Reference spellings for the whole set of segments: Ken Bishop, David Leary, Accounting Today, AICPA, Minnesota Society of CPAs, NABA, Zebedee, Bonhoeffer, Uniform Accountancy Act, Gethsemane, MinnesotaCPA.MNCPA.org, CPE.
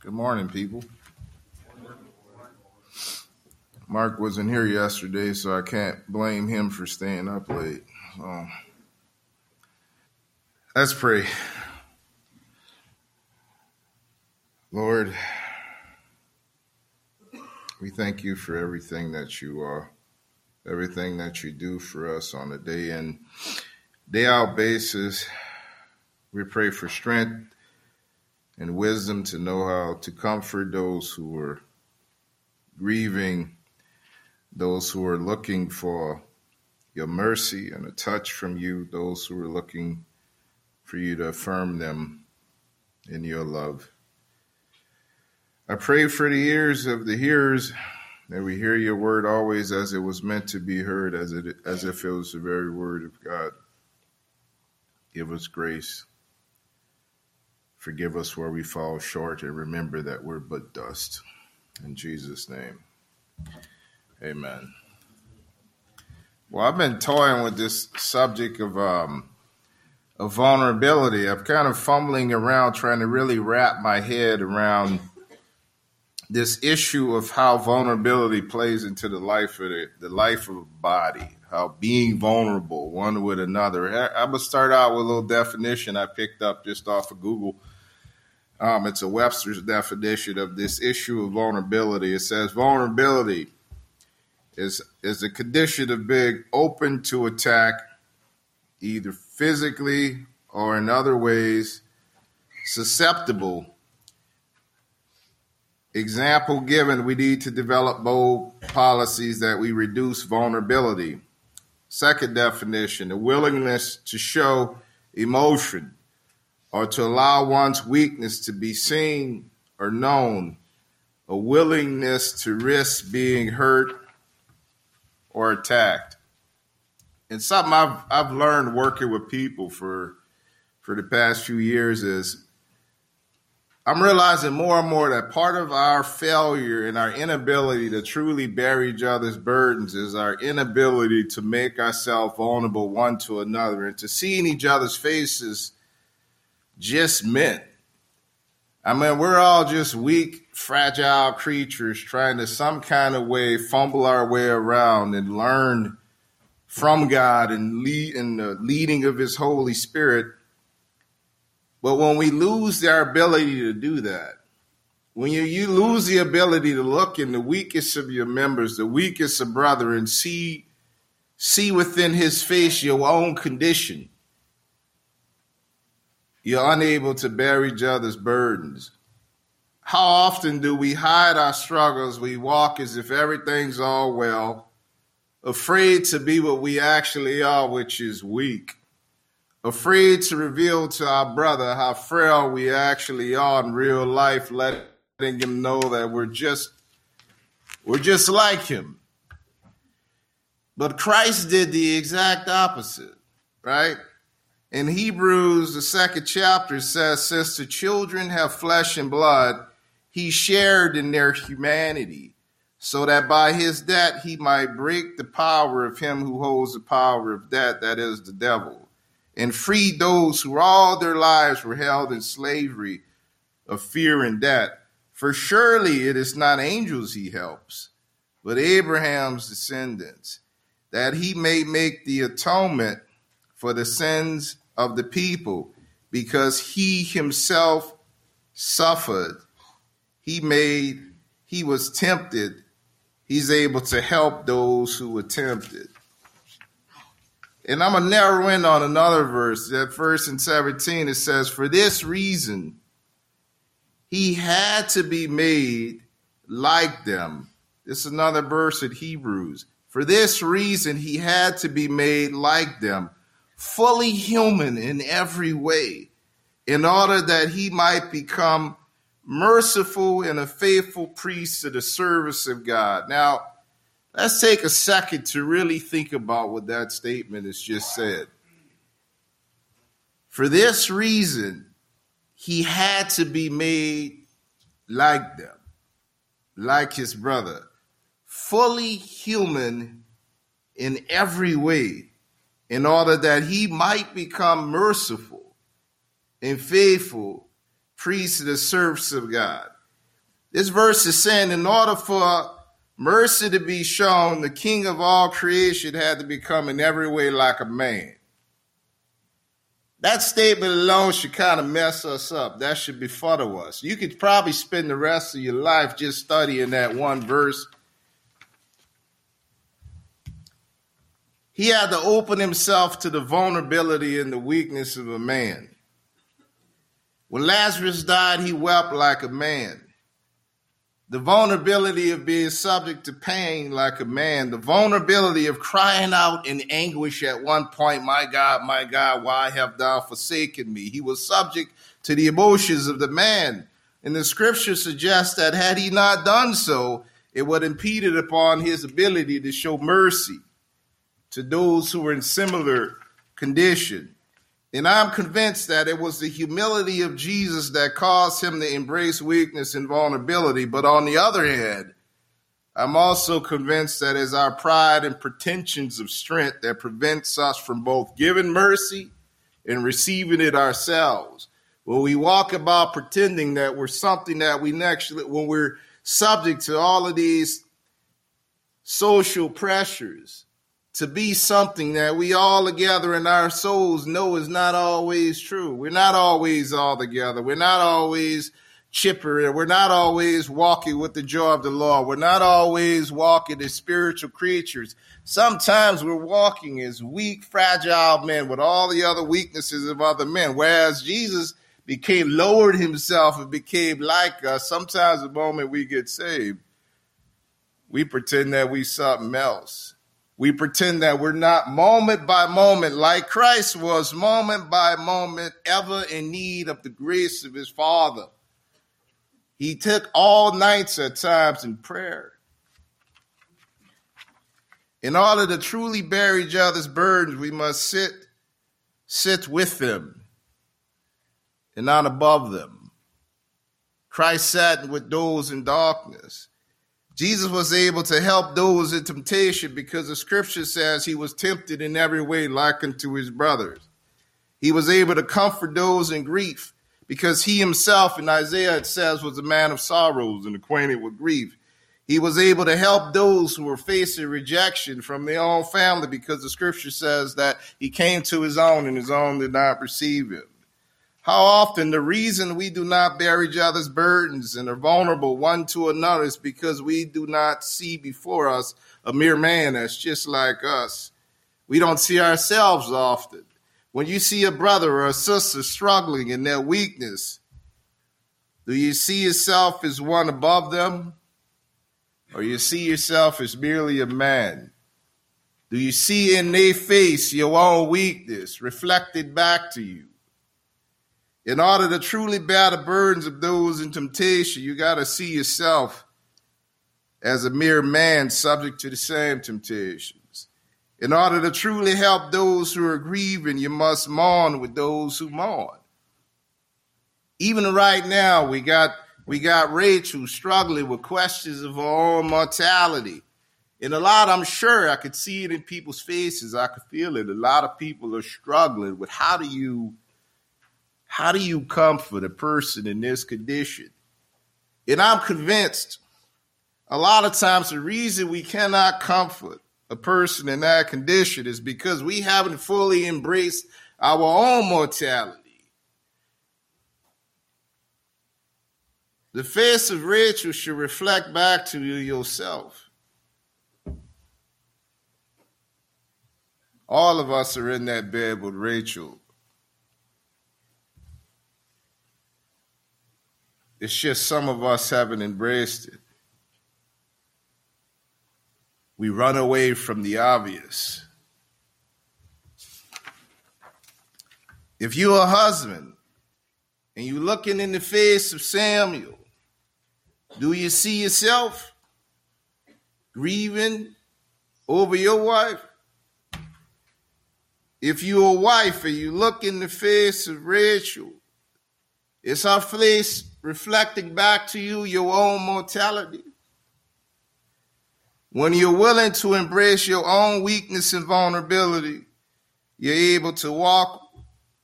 Good morning, people. Mark wasn't here yesterday, so I can't blame him for staying up late. Let's pray. Lord, we thank you for everything that you are, everything that you do for us on a day in, day out basis. We pray for strength and wisdom to know how to comfort those who are grieving, those who are looking for your mercy and a touch from you, those who are looking for you to affirm them in your love. I pray for the ears of the hearers, that we hear your word always as it was meant to be heard, as if it was the very word of God. Give us grace. Forgive us where we fall short, and remember that we're but dust. In Jesus' name, amen. Well, I've been toying with this subject of vulnerability. I'm kind of fumbling around trying to really wrap my head around this issue of how vulnerability plays into the life of the life of a body, how being vulnerable one with another. I'm going to start out with a little definition I picked up just off of Google. It's a Webster's definition of this issue of vulnerability. It says vulnerability is a condition of being open to attack, either physically or in other ways, susceptible. Example given, we need to develop bold policies that we reduce vulnerability. Second definition, the willingness to show emotion or to allow one's weakness to be seen or known, a willingness to risk being hurt or attacked. And something I've learned working with people for the past few years is I'm realizing more and more that part of our failure and our inability to truly bear each other's burdens is our inability to make ourselves vulnerable one to another and to see in each other's faces just men. I mean, we're all just weak, fragile creatures trying to some kind of way fumble our way around and learn from God and lead in the leading of his Holy Spirit. But when we lose our ability to do that, when you lose the ability to look in the weakest of your members, the weakest of brethren, see within his face your own condition, you're unable to bear each other's burdens. How often do we hide our struggles? We walk as if everything's all well, afraid to be what we actually are, which is weak, afraid to reveal to our brother how frail we actually are in real life, letting him know that we're just like him. But Christ did the exact opposite, right? In Hebrews, the second chapter says, since the children have flesh and blood, he shared in their humanity, so that by his death he might break the power of him who holds the power of death, that is the devil, and free those who all their lives were held in slavery of fear and death. For surely it is not angels he helps, but Abraham's descendants, that he may make the atonement for the sins of the people, because he himself suffered. He was tempted. He's able to help those who were tempted. And I'm going to narrow in on another verse. That verse in 17, it says, for this reason, he had to be made like them. This is another verse in Hebrews. For this reason, he had to be made like them, fully human in every way, in order that he might become merciful and a faithful priest to the service of God. Now, let's take a second to really think about what that statement has just said. For this reason, he had to be made like them, like his brother, fully human in every way, in order that he might become merciful and faithful priest to the service of God. This verse is saying in order for mercy to be shown, the king of all creation had to become in every way like a man. That statement alone should kind of mess us up. That should befuddle us. You could probably spend the rest of your life just studying that one verse. He had to open himself to the vulnerability and the weakness of a man. When Lazarus died, he wept like a man. The vulnerability of being subject to pain like a man. The vulnerability of crying out in anguish at one point, my God, why have thou forsaken me? He was subject to the emotions of the man. And the scripture suggests that had he not done so, it would have impeded upon his ability to show mercy to those who were in similar condition. And I'm convinced that it was the humility of Jesus that caused him to embrace weakness and vulnerability. But on the other hand, I'm also convinced that it's our pride and pretensions of strength that prevents us from both giving mercy and receiving it ourselves. When we walk about pretending that we're something that we next, when we're subject to all of these social pressures, to be something that we all together in our souls know is not always true. We're not always all together. We're not always chipper. We're not always walking with the joy of the Lord. We're not always walking as spiritual creatures. Sometimes we're walking as weak, fragile men with all the other weaknesses of other men. Whereas Jesus lowered himself and became like us. Sometimes the moment we get saved, we pretend that we're something else. We pretend that we're not moment by moment like Christ was, moment by moment, ever in need of the grace of his Father. He took all nights at times in prayer. In order to truly bear each other's burdens, we must sit with them and not above them. Christ sat with those in darkness. Jesus was able to help those in temptation because the scripture says he was tempted in every way like unto his brothers. He was able to comfort those in grief because he himself, in Isaiah it says, was a man of sorrows and acquainted with grief. He was able to help those who were facing rejection from their own family because the scripture says that he came to his own and his own did not receive him. How often the reason we do not bear each other's burdens and are vulnerable one to another is because we do not see before us a mere man that's just like us. We don't see ourselves often. When you see a brother or a sister struggling in their weakness, do you see yourself as one above them? Or you see yourself as merely a man? Do you see in their face your own weakness reflected back to you? In order to truly bear the burdens of those in temptation, you got to see yourself as a mere man subject to the same temptations. In order to truly help those who are grieving, you must mourn with those who mourn. Even right now, we got Rachel struggling with questions of her own mortality. And a lot, I'm sure, I could see it in people's faces. I could feel it. A lot of people are struggling with how do you comfort a person in this condition? And I'm convinced a lot of times the reason we cannot comfort a person in that condition is because we haven't fully embraced our own mortality. The face of Rachel should reflect back to you yourself. All of us are in that bed with Rachel. It's just some of us haven't embraced it. We run away from the obvious. If you're a husband and you're looking in the face of Samuel, do you see yourself grieving over your wife? If you're a wife and you look in the face of Rachel, it's her face reflecting back to you your own mortality. When you're willing to embrace your own weakness and vulnerability, you're able to walk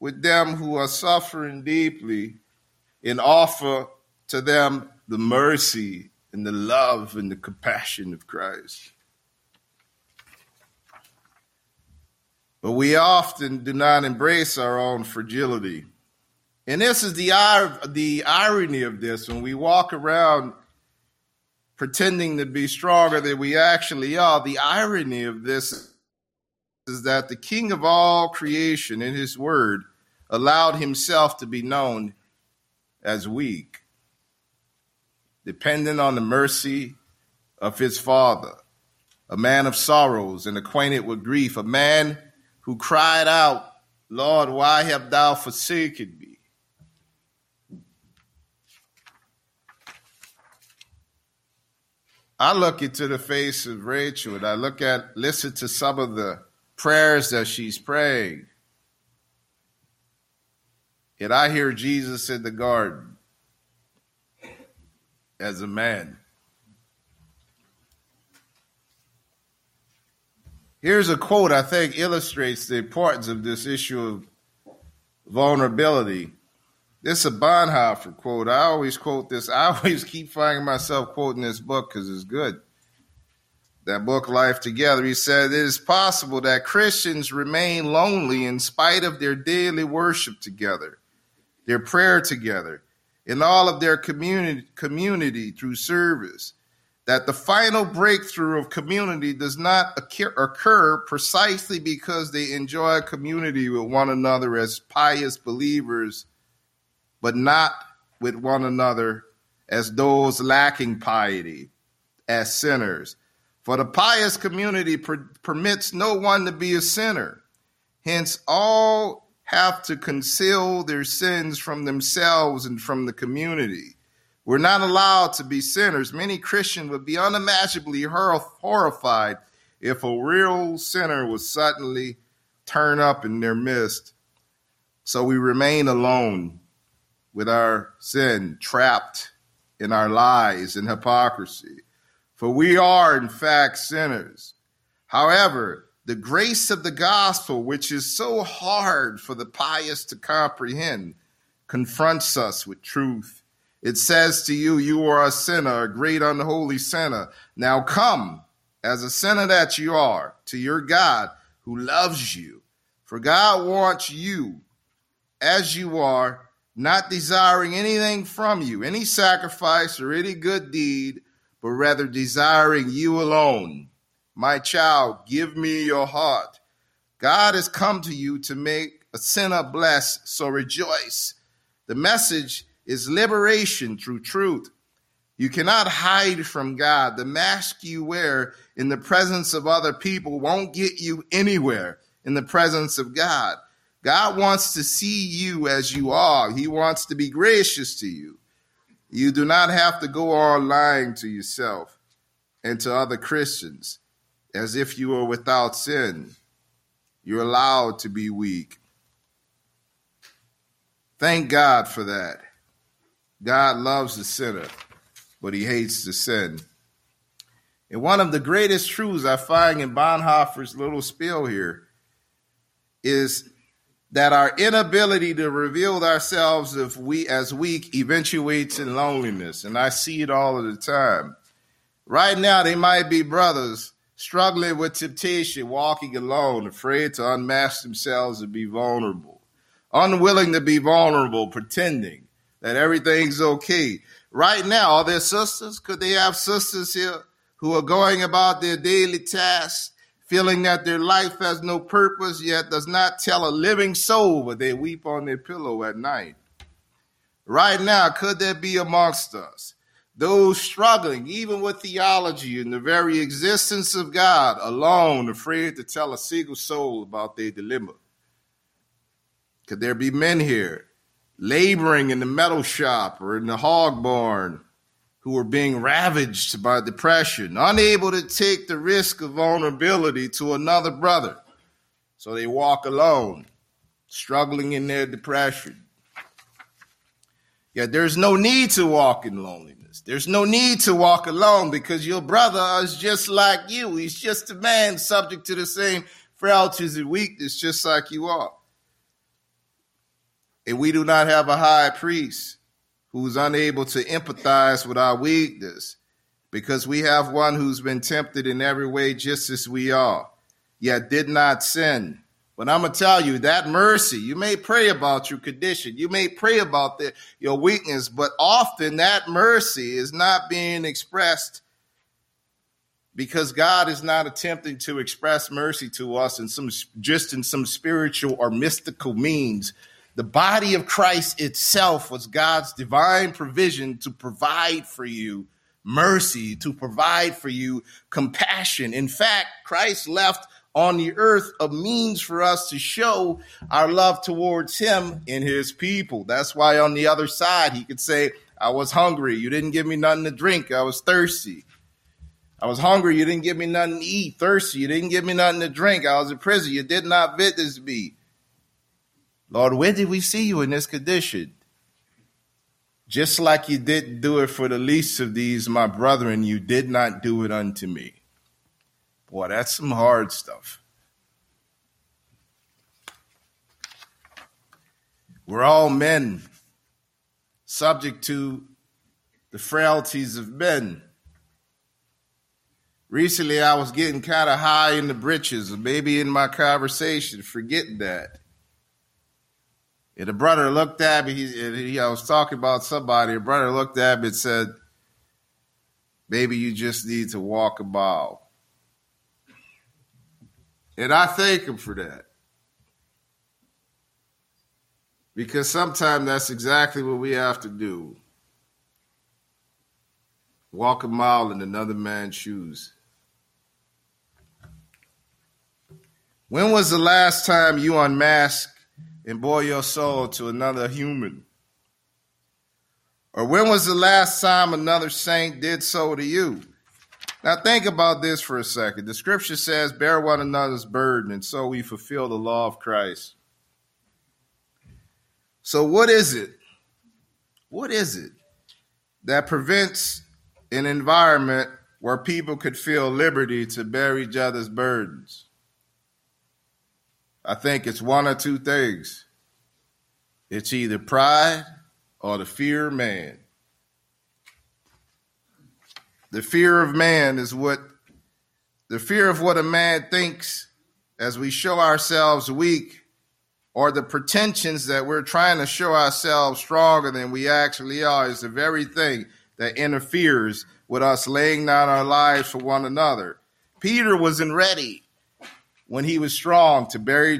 with them who are suffering deeply and offer to them the mercy and the love and the compassion of Christ. But we often do not embrace our own fragility. And this is the irony of this. When we walk around pretending to be stronger than we actually are, the irony of this is that the King of all creation in his word allowed himself to be known as weak, dependent on the mercy of his Father, a man of sorrows and acquainted with grief, a man who cried out, "Lord, why have thou forsaken me?" I look into the face of Rachel and I listen to some of the prayers that she's praying. And I hear Jesus in the garden as a man. Here's a quote I think illustrates the importance of this issue of vulnerability. This is a Bonhoeffer quote. I always quote this. I always keep finding myself quoting this book because it's good. That book, Life Together. He said, "It is possible that Christians remain lonely in spite of their daily worship together, their prayer together, and all of their community through service. That the final breakthrough of community does not occur precisely because they enjoy community with one another as pious believers, but not with one another as those lacking piety, as sinners. For the pious community permits no one to be a sinner. Hence, all have to conceal their sins from themselves and from the community. We're not allowed to be sinners. Many Christians would be unimaginably horrified if a real sinner would suddenly turn up in their midst. So we remain alone with our sin, trapped in our lies and hypocrisy. For we are, in fact, sinners. However, the grace of the gospel, which is so hard for the pious to comprehend, confronts us with truth. It says to you, you are a sinner, a great unholy sinner. Now come, as a sinner that you are, to your God who loves you. For God wants you as you are, not desiring anything from you, any sacrifice or any good deed, but rather desiring you alone. My child, give me your heart. God has come to you to make a sinner blessed, so rejoice. The message is liberation through truth. You cannot hide from God. The mask you wear in the presence of other people won't get you anywhere in the presence of God. God wants to see you as you are. He wants to be gracious to you. You do not have to go on lying to yourself and to other Christians as if you were without sin. You're allowed to be weak. Thank God for that. God loves the sinner, but he hates the sin. And one of the greatest truths I find in Bonhoeffer's little spiel here is that our inability to reveal ourselves as weak eventuates in loneliness. And I see it all of the time. Right now, they might be brothers struggling with temptation, walking alone, afraid to unmask themselves and be vulnerable, unwilling to be vulnerable, pretending that everything's okay. Right now, are there sisters? Could they have sisters here who are going about their daily tasks, feeling that their life has no purpose, yet does not tell a living soul, but they weep on their pillow at night? Right now, could there be amongst us those struggling, even with theology and the very existence of God, alone, afraid to tell a single soul about their dilemma? Could there be men here laboring in the metal shop or in the hog barn who are being ravaged by depression, unable to take the risk of vulnerability to another brother? So they walk alone, struggling in their depression. Yet there's no need to walk in loneliness. There's no need to walk alone because your brother is just like you. He's just a man subject to the same frailties and weakness just like you are. And we do not have a high priest who's unable to empathize with our weakness, because we have one who's been tempted in every way just as we are, yet did not sin. But I'm going to tell you that mercy, you may pray about your condition, you may pray about your weakness, but often that mercy is not being expressed because God is not attempting to express mercy to us in some spiritual or mystical means. The body of Christ itself was God's divine provision to provide for you mercy, to provide for you compassion. In fact, Christ left on the earth a means for us to show our love towards him and his people. That's why on the other side, he could say, I was hungry, you didn't give me nothing to drink. I was thirsty. I was hungry, you didn't give me nothing to eat. Thirsty, you didn't give me nothing to drink. I was in prison, you did not visit me. Lord, when did we see you in this condition? Just like you didn't do it for the least of these, my brethren, you did not do it unto me. Boy, that's some hard stuff. We're all men, subject to the frailties of men. Recently, I was getting kind of high in the britches, maybe in my conversation, forgetting that. And a brother looked at me, I was talking about somebody, a brother looked at me and said, "Maybe you just need to walk a mile." And I thank him for that, because sometimes that's exactly what we have to do. Walk a mile in another man's shoes. When was the last time you unmasked and bore your soul to another human? Or when was the last time another saint did so to you? Now think about this for a second. The scripture says, bear one another's burden, and so we fulfill the law of Christ. So what is it? What is it that prevents an environment where people could feel liberty to bear each other's burdens? I think it's one or two things. It's either pride or the fear of man. The fear of man is the fear of what a man thinks as we show ourselves weak, or the pretensions that we're trying to show ourselves stronger than we actually are, is the very thing that interferes with us laying down our lives for one another. Peter wasn't ready when he was strong to bear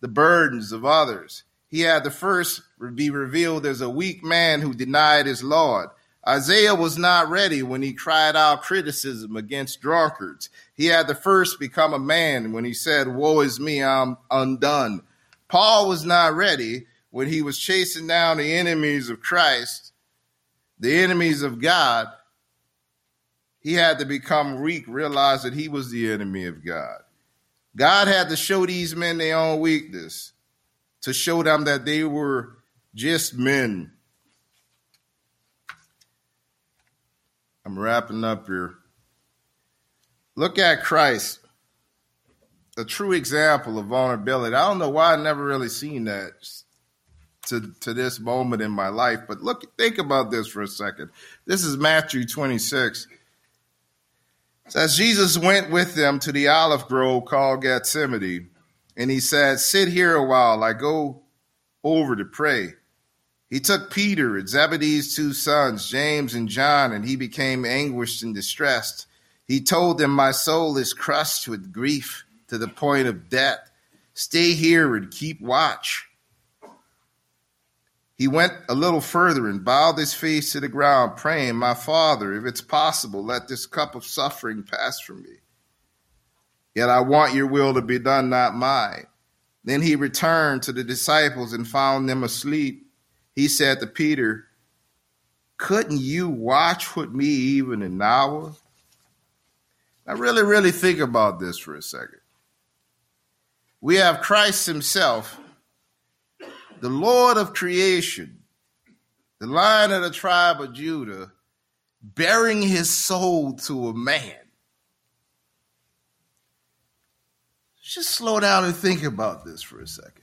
the burdens of others. He had to first be revealed as a weak man who denied his Lord. Isaiah was not ready when he cried out criticism against drunkards. He had to first become a man when he said, "Woe is me, I'm undone." Paul was not ready when he was chasing down the enemies of Christ, the enemies of God. He had to become weak, realize that he was the enemy of God. God had to show these men their own weakness, to show them that they were just men. I'm wrapping up here. Look at Christ, a true example of vulnerability. I don't know why I never really seen that to this moment in my life, but think about this for a second. This is Matthew 26. It says, Jesus went with them to the olive grove called Gethsemane, and he said, "Sit here a while, I go over to pray." He took Peter and Zebedee's two sons, James and John, and he became anguished and distressed. He told them, "My soul is crushed with grief to the point of death. Stay here and keep watch." He went a little further and bowed his face to the ground, praying, "My Father, if it's possible, let this cup of suffering pass from me. Yet I want your will to be done, not mine." Then he returned to the disciples and found them asleep. He said to Peter, "Couldn't you watch with me even an hour?" Now really, really think about this for a second. We have Christ himself, the Lord of creation, the Lion of the tribe of Judah, bearing his soul to a man. Just slow down and think about this for a second.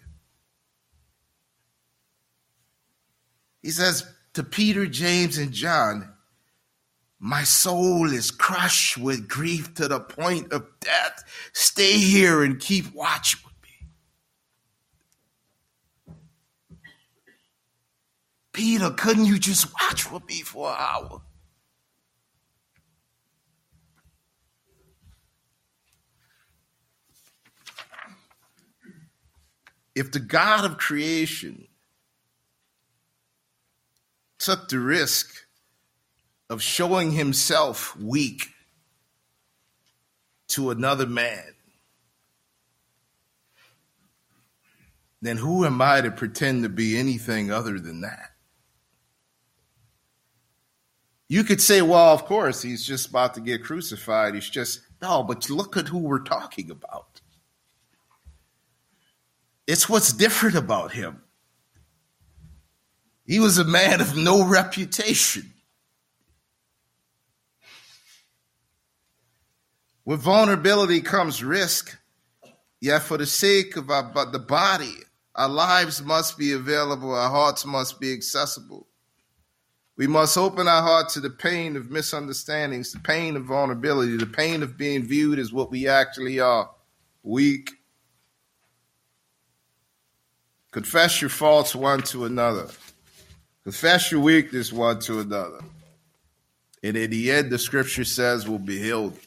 He says, to Peter, James, and John, "My soul is crushed with grief to the point of death. Stay here and keep watch with me." Peter, couldn't you just watch with me for an hour? If the God of creation took the risk of showing himself weak to another man, then who am I to pretend to be anything other than that? You could say, well, of course, he's just about to get crucified. He's just, no, but look at who we're talking about. It's what's different about him. He was a man of no reputation. With vulnerability comes risk, yet for the sake of the body, our lives must be available, our hearts must be accessible. We must open our heart to the pain of misunderstandings, the pain of vulnerability, the pain of being viewed as what we actually are, weak. Confess your faults one to another. Confess your weakness one to another. And in the end, the scripture says we'll be healed.